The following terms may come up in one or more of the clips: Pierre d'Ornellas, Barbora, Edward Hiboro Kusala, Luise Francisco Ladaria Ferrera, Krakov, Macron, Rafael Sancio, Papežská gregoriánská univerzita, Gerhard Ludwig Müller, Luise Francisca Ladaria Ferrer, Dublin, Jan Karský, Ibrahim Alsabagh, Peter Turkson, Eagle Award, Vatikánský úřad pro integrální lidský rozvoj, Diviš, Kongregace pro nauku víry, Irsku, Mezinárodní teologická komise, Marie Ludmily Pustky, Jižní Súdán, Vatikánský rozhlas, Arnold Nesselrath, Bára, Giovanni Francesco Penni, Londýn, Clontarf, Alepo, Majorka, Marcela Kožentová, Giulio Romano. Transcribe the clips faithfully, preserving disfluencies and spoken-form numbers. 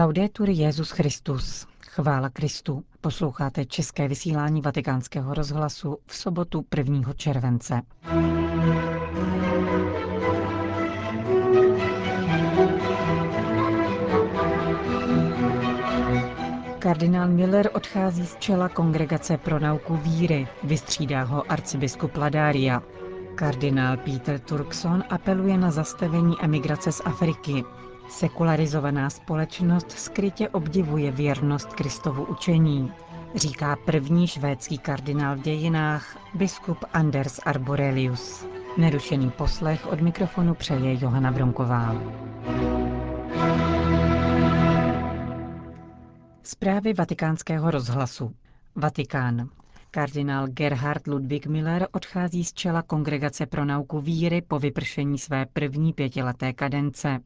Laudetur Jesus Christus. Chvála Kristu. Posloucháte české vysílání Vatikánského rozhlasu v sobotu prvního července. Kardinál Müller odchází z čela Kongregace pro nauku víry. Vystřídá ho arcibiskup Ladaria. Kardinál Peter Turkson apeluje na zastavení emigrace z Afriky. Sekularizovaná společnost skrytě obdivuje věrnost Kristovu učení, říká první švédský kardinál v dějinách, biskup Anders Arborelius. Nerušený poslech od mikrofonu přeje Johana Bronková. Zprávy Vatikánského rozhlasu. Vatikán. Kardinál Gerhard Ludwig Müller odchází z čela Kongregace pro nauku víry po vypršení své první pětileté kadence.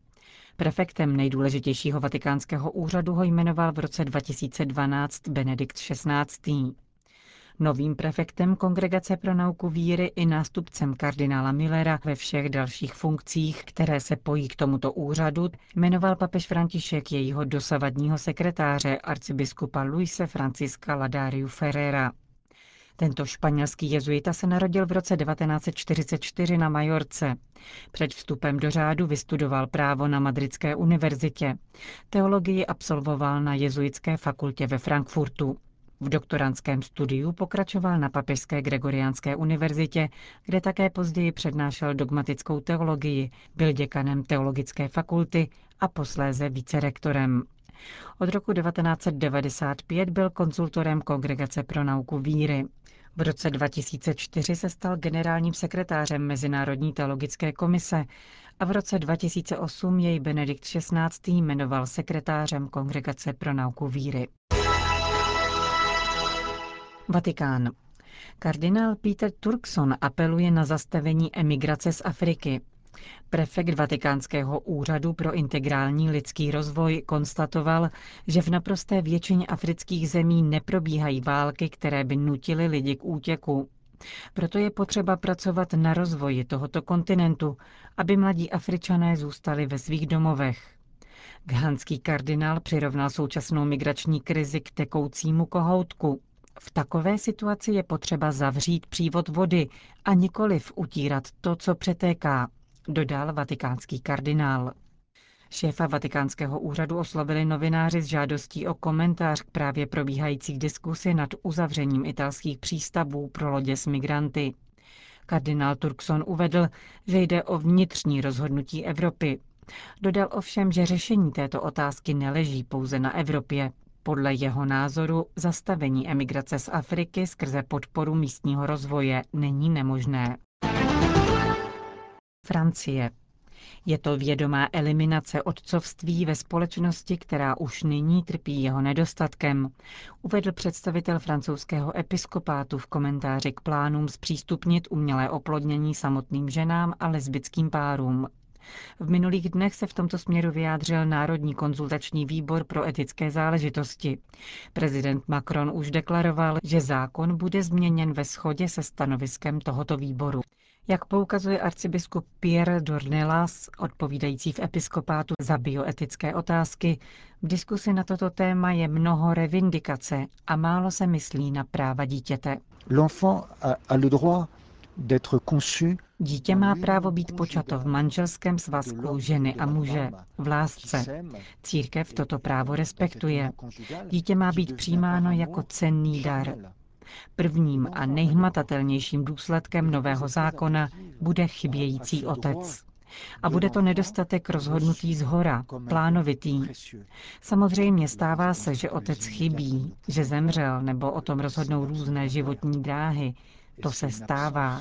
Prefektem nejdůležitějšího vatikánského úřadu ho jmenoval v roce dva tisíce dvanáct Benedikt šestnáctý. Novým prefektem Kongregace pro nauku víry i nástupcem kardinála Müllera ve všech dalších funkcích, které se pojí k tomuto úřadu, jmenoval papež František jejího dosavadního sekretáře arcibiskupa Luise Francisca Ladariu Ferrera. Tento španělský jezuita se narodil v roce devatenáct set čtyřicet čtyři na Majorce. Před vstupem do řádu vystudoval právo na Madridské univerzitě. Teologii absolvoval na jezuitské fakultě ve Frankfurtu. V doktorandském studiu pokračoval na Papežské gregoriánské univerzitě, kde také později přednášel dogmatickou teologii, byl děkanem teologické fakulty a posléze vicerektorem. Od roku devatenáct set devadesát pět byl konzultorem Kongregace pro nauku víry. V roce dva tisíce čtyři se stal generálním sekretářem Mezinárodní teologické komise a v roce dva tisíce osm jej Benedikt šestnáctý jmenoval sekretářem Kongregace pro nauku víry. Vatikán. Kardinál Peter Turkson apeluje na zastavení emigrace z Afriky. Prefekt Vatikánského úřadu pro integrální lidský rozvoj konstatoval, že v naprosté většině afrických zemí neprobíhají války, které by nutily lidi k útěku. Proto je potřeba pracovat na rozvoji tohoto kontinentu, aby mladí Afričané zůstali ve svých domovech. Ghanský kardinál přirovnal současnou migrační krizi k tekoucímu kohoutku. V takové situaci je potřeba zavřít přívod vody a nikoliv utírat to, co přetéká, dodal vatikánský kardinál. Šéfa Vatikánského úřadu oslovili novináři s žádostí o komentář k právě probíhající diskusi nad uzavřením italských přístavů pro lodě s migranty. Kardinál Turkson uvedl, že jde o vnitřní rozhodnutí Evropy. Dodal ovšem, že řešení této otázky neleží pouze na Evropě. Podle jeho názoru zastavení emigrace z Afriky skrze podporu místního rozvoje není nemožné. Francie. Je to vědomá eliminace otcovství ve společnosti, která už nyní trpí jeho nedostatkem, uvedl představitel francouzského episkopátu v komentáři k plánům zpřístupnit umělé oplodnění samotným ženám a lesbickým párům. V minulých dnech se v tomto směru vyjádřil Národní konzultační výbor pro etické záležitosti. Prezident Macron už deklaroval, že zákon bude změněn ve shodě se stanoviskem tohoto výboru. Jak poukazuje arcibiskup Pierre d'Ornellas, odpovídající v episkopátu za bioetické otázky, v diskusi na toto téma je mnoho revindikace a málo se myslí na práva dítěte. L'enfant a le droit d'être conçu. Dítě má právo být počato v manželském svazku ženy a muže, v lásce. Církev toto právo respektuje. Dítě má být přijímáno jako cenný dar. Prvním a nejhmatatelnějším důsledkem nového zákona bude chybějící otec. A bude to nedostatek rozhodnutý zhora, plánovitý. Samozřejmě stává se, že otec chybí, že zemřel nebo o tom rozhodnou různé životní dráhy. To se stává.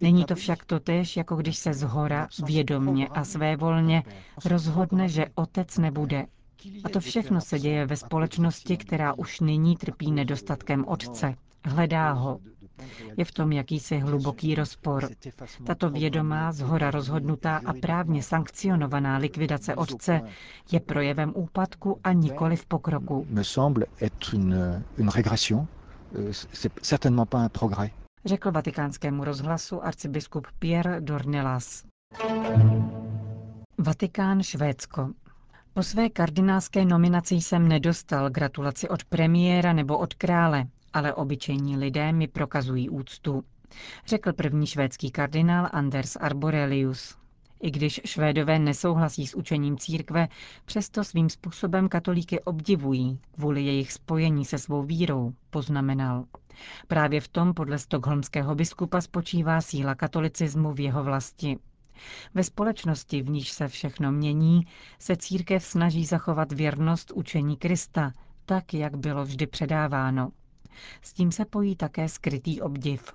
Není to však totéž, jako když se zhora, vědomně a svévolně rozhodne, že otec nebude. A to všechno se děje ve společnosti, která už nyní trpí nedostatkem otce. Hledá ho. Je v tom jakýsi hluboký rozpor. Tato vědomá, zhora rozhodnutá a právně sankcionovaná likvidace otce je projevem úpadku a nikoli v pokroku. Řekl Vatikánskému rozhlasu arcibiskup Pierre d'Ornellas. Vatikán, Švédsko. Po své kardinálské nominaci jsem nedostal gratulaci od premiéra nebo od krále, ale obyčejní lidé mi prokazují úctu, řekl první švédský kardinál Anders Arborelius. I když Švédové nesouhlasí s učením církve, přesto svým způsobem katolíky obdivují kvůli jejich spojení se svou vírou, poznamenal. Právě v tom podle stockholmského biskupa spočívá síla katolicismu v jeho vlasti. Ve společnosti, v níž se všechno mění, se církev snaží zachovat věrnost učení Krista, tak, jak bylo vždy předáváno. S tím se pojí také skrytý obdiv.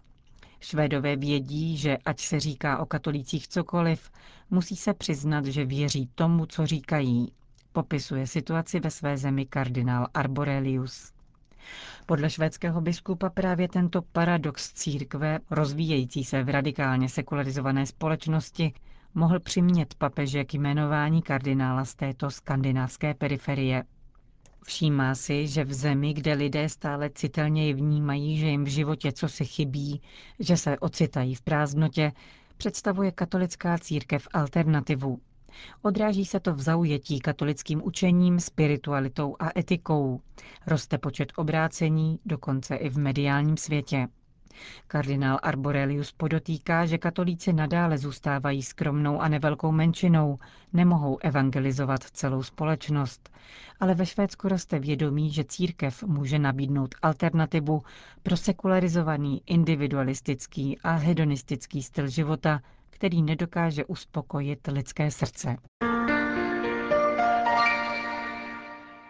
Švédové vědí, že ať se říká o katolících cokoliv, musí se přiznat, že věří tomu, co říkají, popisuje situaci ve své zemi kardinál Arborelius. Podle švédského biskupa právě tento paradox církve, rozvíjející se v radikálně sekularizované společnosti, mohl přimět papeže k jmenování kardinála z této skandinávské periferie. Všímá si, že v zemi, kde lidé stále citelněji vnímají, že jim v životě cosi chybí, že se ocitají v prázdnotě, představuje katolická církev alternativu. Odráží se to v zaujetí katolickým učením, spiritualitou a etikou. Roste počet obrácení, dokonce i v mediálním světě. Kardinál Arborelius podotýká, že katolíci nadále zůstávají skromnou a nevelkou menšinou, nemohou evangelizovat celou společnost. Ale ve Švédsku roste vědomí, že církev může nabídnout alternativu pro sekularizovaný, individualistický a hedonistický styl života, který nedokáže uspokojit lidské srdce.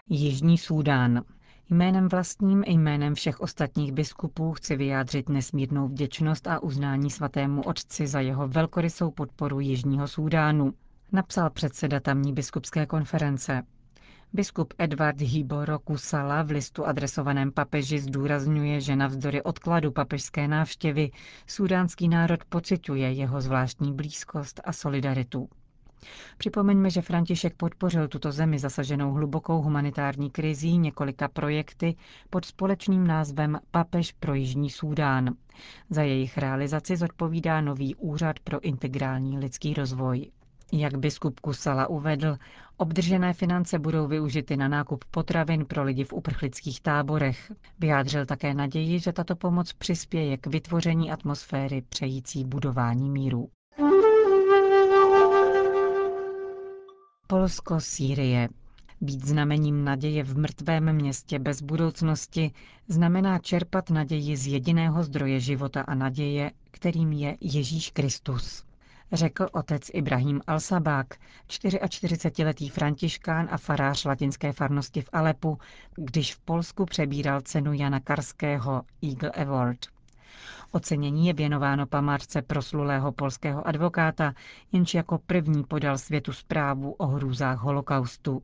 Jižní Súdán. Jménem vlastním i jménem všech ostatních biskupů chci vyjádřit nesmírnou vděčnost a uznání svatému otci za jeho velkorysou podporu Jižního Súdánu, napsal předseda tamní biskupské konference. Biskup Edward Hiboro Kusala v listu adresovaném papeži zdůrazňuje, že navzdory odkladu papežské návštěvy súdánský národ pociťuje jeho zvláštní blízkost a solidaritu. Připomeňme, že František podpořil tuto zemi zasaženou hlubokou humanitární krizí několika projekty pod společným názvem Papež pro Jižní Súdán. Za jejich realizaci zodpovídá nový úřad pro integrální lidský rozvoj. Jak biskup Kusala uvedl, obdržené finance budou využity na nákup potravin pro lidi v uprchlických táborech. Vyjádřil také naději, že tato pomoc přispěje k vytvoření atmosféry přející budování míru. Polsko-Sýrie. Být znamením naděje v mrtvém městě bez budoucnosti znamená čerpat naději z jediného zdroje života a naděje, kterým je Ježíš Kristus, řekl otec Ibrahim Alsabagh, čtyřičtyřicetiletý františkán a farář latinské farnosti v Alepu, když v Polsku přebíral cenu Jana Karského Eagle Award. Ocenění je věnováno památce proslulého polského advokáta, jenž jako první podal světu zprávu o hrůzách holokaustu.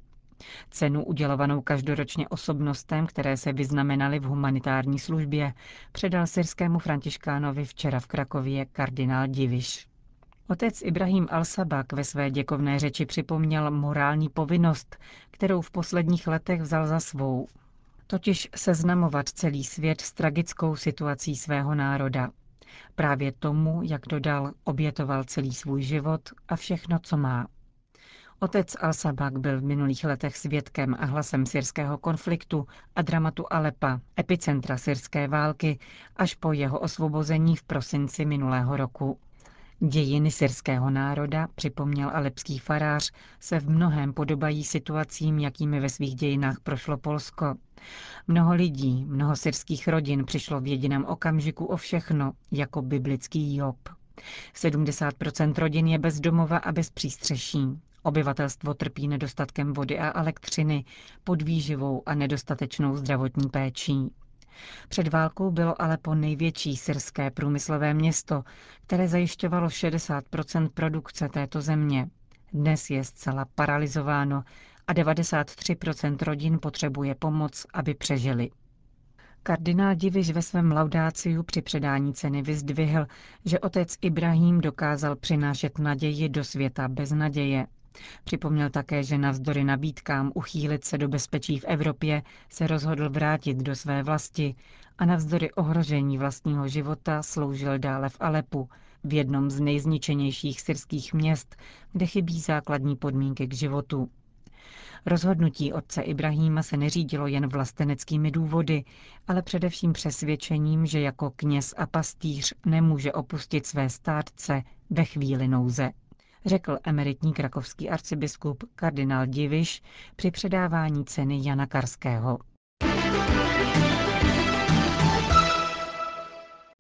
Cenu udělovanou každoročně osobnostem, které se vyznamenaly v humanitární službě, předal syrskému františkánovi včera v Krakově kardinál Diviš. Otec Ibrahim Alsabagh ve své děkovné řeči připomněl morální povinnost, kterou v posledních letech vzal za svou. Totiž seznamovat celý svět s tragickou situací svého národa. Právě tomu, jak dodal, obětoval celý svůj život a všechno, co má. Otec Alsabagh byl v minulých letech svědkem a hlasem syrského konfliktu a dramatu Alepa, epicentra syrské války, až po jeho osvobození v prosinci minulého roku. Dějiny syrského národa, připomněl alepský farář, se v mnohém podobají situacím, jakými ve svých dějinách prošlo Polsko. Mnoho lidí, mnoho syrských rodin přišlo v jediném okamžiku o všechno, jako biblický Job. sedmdesát procent rodin je bez domova a bez přístřeší. Obyvatelstvo trpí nedostatkem vody a elektřiny, podvýživou a nedostatečnou zdravotní péčí. Před válkou bylo Alepo největší syrské průmyslové město, které zajišťovalo šedesát procent produkce této země. Dnes je zcela paralyzováno a devadesát tři procent rodin potřebuje pomoc, aby přežili. Kardinál Diviš ve svém laudáciu při předání ceny vyzdvihl, že otec Ibrahim dokázal přinášet naději do světa bez naděje. Připomněl také, že navzdory nabídkám uchýlit se do bezpečí v Evropě se rozhodl vrátit do své vlasti a navzdory ohrožení vlastního života sloužil dále v Alepu, v jednom z nejzničenějších syrských měst, kde chybí základní podmínky k životu. Rozhodnutí otce Ibrahima se neřídilo jen vlasteneckými důvody, ale především přesvědčením, že jako kněz a pastýř nemůže opustit své stádce ve chvíli nouze, řekl emeritní krakovský arcibiskup kardinál Diviš při předávání ceny Jana Karského.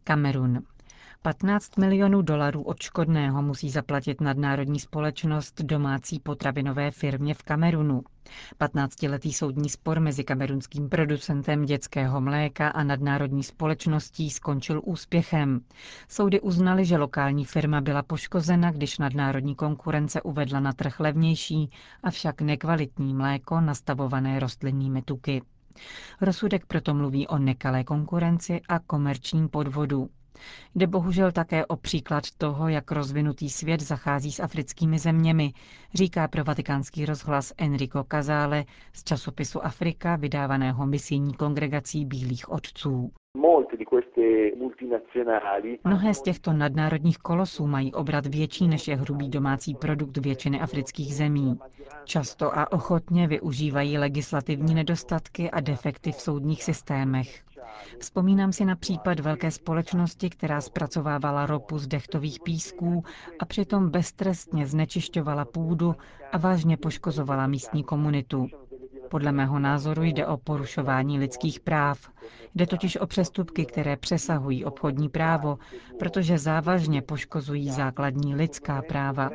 Kamerun. patnáct milionů dolarů odškodného musí zaplatit nadnárodní společnost domácí potravinové firmě v Kamerunu. patnáctiletý soudní spor mezi kamerunským producentem dětského mléka a nadnárodní společností skončil úspěchem. Soudy uznaly, že lokální firma byla poškozena, když nadnárodní konkurence uvedla na trh levnější, avšak nekvalitní mléko nastavované rostlinnými tuky. Rozsudek proto mluví o nekalé konkurenci a komerčním podvodu. Jde bohužel také o příklad toho, jak rozvinutý svět zachází s africkými zeměmi, říká pro Vatikánský rozhlas Enrico Casale z časopisu Afrika, vydávaného misijní kongregací Bílých otců. Mnohé z těchto nadnárodních kolosů mají obrat větší, než je hrubý domácí produkt většiny afrických zemí. Často a ochotně využívají legislativní nedostatky a defekty v soudních systémech. Vzpomínám si na případ velké společnosti, která zpracovávala ropu z dechtových písků a přitom beztrestně znečišťovala půdu a vážně poškozovala místní komunitu. Podle mého názoru jde o porušování lidských práv. Jde totiž o přestupky, které přesahují obchodní právo, protože závažně poškozují základní lidská práva.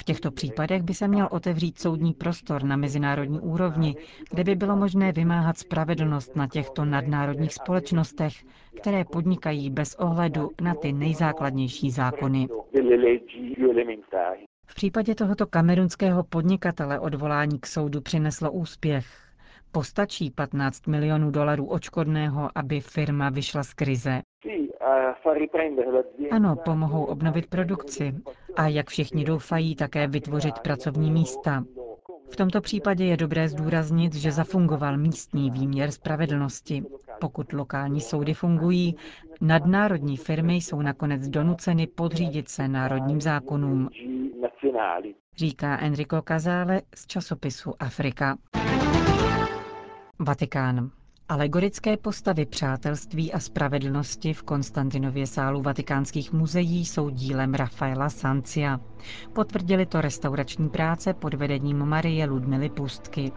V těchto případech by se měl otevřít soudní prostor na mezinárodní úrovni, kde by bylo možné vymáhat spravedlnost na těchto nadnárodních společnostech, které podnikají bez ohledu na ty nejzákladnější zákony. V případě tohoto kamerunského podnikatele odvolání k soudu přineslo úspěch. Postačí patnáct milionů dolarů odškodného, aby firma vyšla z krize. Ano, pomohou obnovit produkci a, jak všichni doufají, také vytvořit pracovní místa. V tomto případě je dobré zdůraznit, že zafungoval místní výměr spravedlnosti. Pokud lokální soudy fungují, nadnárodní firmy jsou nakonec donuceny podřídit se národním zákonům, říká Enrico Casale z časopisu Afrika. Vatikán. Alegorické postavy přátelství a spravedlnosti v Konstantinově sálu vatikánských muzeí jsou dílem Rafaela Sancia. Potvrdili to restaurační práce pod vedením Marie Ludmily Pustky.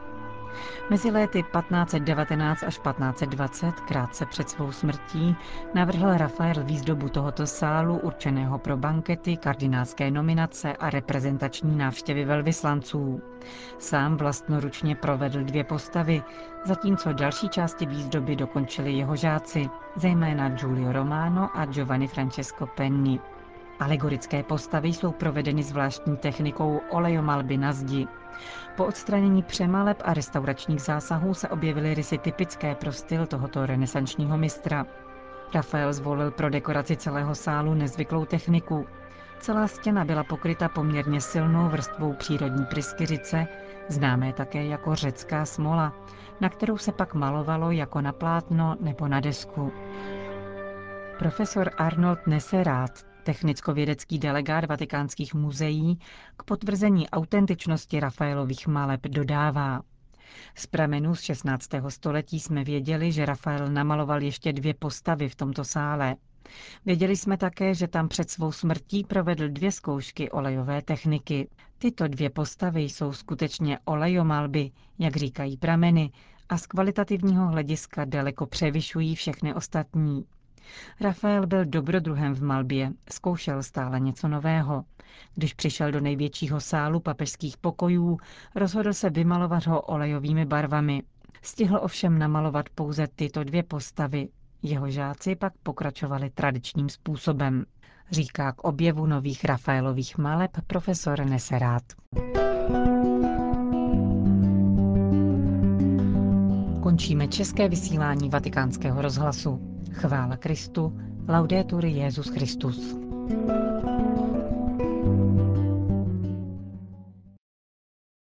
Mezi léty patnáct devatenáct až patnáct dvacet, krátce před svou smrtí, navrhl Rafael výzdobu tohoto sálu určeného pro bankety, kardinálské nominace a reprezentační návštěvy velvyslanců. Sám vlastnoručně provedl dvě postavy, zatímco další části výzdoby dokončili jeho žáci, zejména Giulio Romano a Giovanni Francesco Penni. Alegorické postavy jsou provedeny zvláštní technikou olejomalby na zdi. Po odstranění přemaleb a restauračních zásahů se objevily rysy typické pro styl tohoto renesančního mistra. Rafael zvolil pro dekoraci celého sálu nezvyklou techniku. Celá stěna byla pokryta poměrně silnou vrstvou přírodní pryskyřice, známé také jako řecká smola, na kterou se pak malovalo jako na plátno nebo na desku. Profesor Arnold Nesselrath, technicko-vědecký delegát vatikánských muzeí, k potvrzení autentičnosti Rafaelových maleb dodává: Z pramenů z šestnáctého století jsme věděli, že Rafael namaloval ještě dvě postavy v tomto sále. Věděli jsme také, že tam před svou smrtí provedl dvě zkoušky olejové techniky. Tyto dvě postavy jsou skutečně olejomalby, jak říkají prameny, a z kvalitativního hlediska daleko převyšují všechny ostatní. Rafael byl dobrodruhem v malbě, zkoušel stále něco nového. Když přišel do největšího sálu papežských pokojů, rozhodl se vymalovat ho olejovými barvami. Stihl ovšem namalovat pouze tyto dvě postavy. Jeho žáci pak pokračovali tradičním způsobem, říká k objevu nových Rafaelových maleb profesor Nesselrath. Končíme české vysílání Vatikánského rozhlasu. Chvála Kristu, laudetur Jesus Christus.